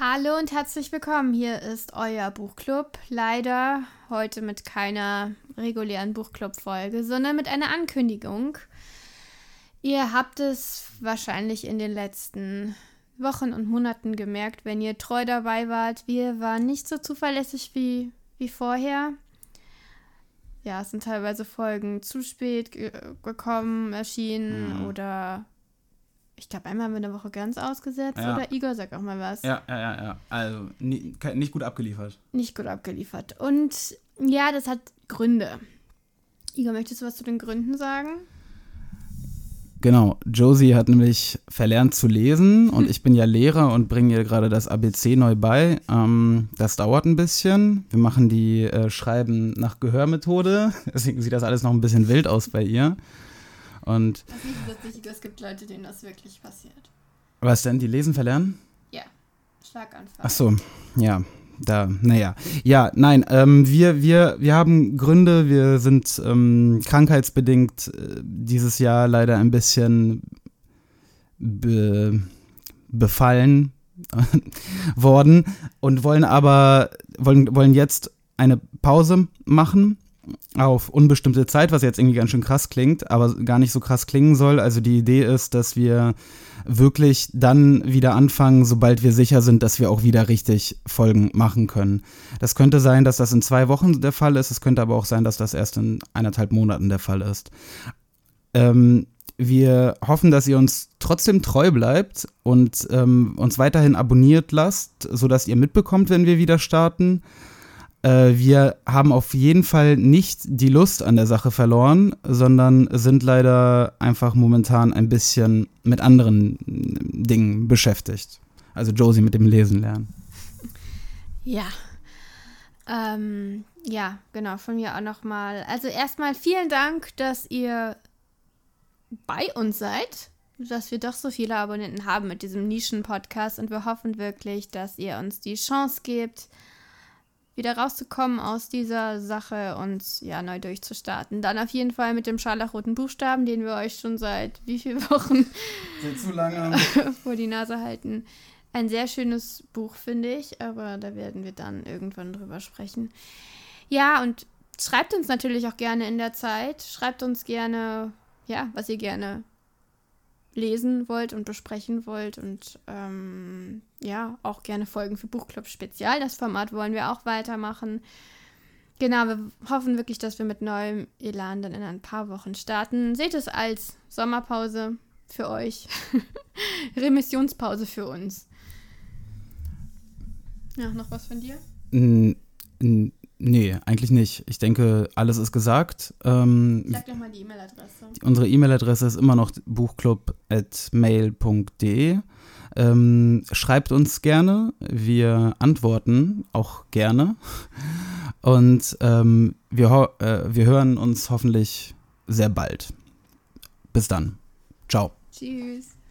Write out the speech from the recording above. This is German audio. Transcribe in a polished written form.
Hallo und herzlich willkommen. Hier ist euer Buchclub. Leider heute mit keiner regulären Buchclub-Folge, sondern mit einer Ankündigung. Ihr habt es wahrscheinlich in den letzten Wochen und Monaten gemerkt, wenn ihr treu dabei wart. Wir waren nicht so zuverlässig wie vorher. Ja, es sind teilweise Folgen zu spät gekommen, erschienen oder... Ich glaube, einmal haben wir eine Woche ganz ausgesetzt, oder Igor sagt auch mal was. Ja. Also nicht gut abgeliefert. Und ja, das hat Gründe. Igor, möchtest du was zu den Gründen sagen? Genau. Josie hat nämlich verlernt zu lesen und ich bin ja Lehrer und bringe ihr gerade das ABC neu bei. Das dauert ein bisschen. Wir machen die Schreiben nach Gehörmethode. Deswegen sieht das alles noch ein bisschen wild aus bei ihr. Und das ist nicht witzig, es gibt Leute, denen das wirklich passiert. Was denn, die lesen verlernen? Ja, Schlaganfall. Ach so, ja, wir haben Gründe, wir sind krankheitsbedingt dieses Jahr leider ein bisschen befallen worden und wollen jetzt eine Pause machen. Auf unbestimmte Zeit, was jetzt irgendwie ganz schön krass klingt, aber gar nicht so krass klingen soll. Also die Idee ist, dass wir wirklich dann wieder anfangen, sobald wir sicher sind, dass wir auch wieder richtig Folgen machen können. Das könnte sein, dass das in 2 Wochen der Fall ist. Es könnte aber auch sein, dass das erst in 1,5 Monaten der Fall ist. Wir hoffen, dass ihr uns trotzdem treu bleibt und uns weiterhin abonniert lasst, sodass ihr mitbekommt, wenn wir wieder starten. Wir haben auf jeden Fall nicht die Lust an der Sache verloren, sondern sind leider einfach momentan ein bisschen mit anderen Dingen beschäftigt. Also Josie mit dem Lesen lernen. Ja. Ja, genau, von mir auch nochmal. Also erstmal vielen Dank, dass ihr bei uns seid, dass wir doch so viele Abonnenten haben mit diesem Nischen-Podcast und wir hoffen wirklich, dass ihr uns die Chance gebt, wieder rauszukommen aus dieser Sache und ja, neu durchzustarten. Dann auf jeden Fall mit dem scharlachroten Buchstaben, den wir euch schon seit wie vielen Wochen zu lange vor die Nase halten. Ein sehr schönes Buch, finde ich, aber da werden wir dann irgendwann drüber sprechen. Ja, und schreibt uns natürlich auch gerne in der Zeit. Schreibt uns gerne, ja, was ihr gerne lesen wollt und besprechen wollt und auch gerne Folgen für Buchclub Spezial. Das Format wollen wir auch weitermachen. Genau, wir hoffen wirklich, dass wir mit neuem Elan dann in ein paar Wochen starten. Seht es als Sommerpause für euch, Remissionspause für uns. Ja, noch was von dir? Nee, eigentlich nicht. Ich denke, alles ist gesagt. Sag doch mal die E-Mail-Adresse. Unsere E-Mail-Adresse ist immer noch buchclub@mail.de. Schreibt uns gerne. Wir antworten auch gerne. Und wir hören uns hoffentlich sehr bald. Bis dann. Ciao. Tschüss.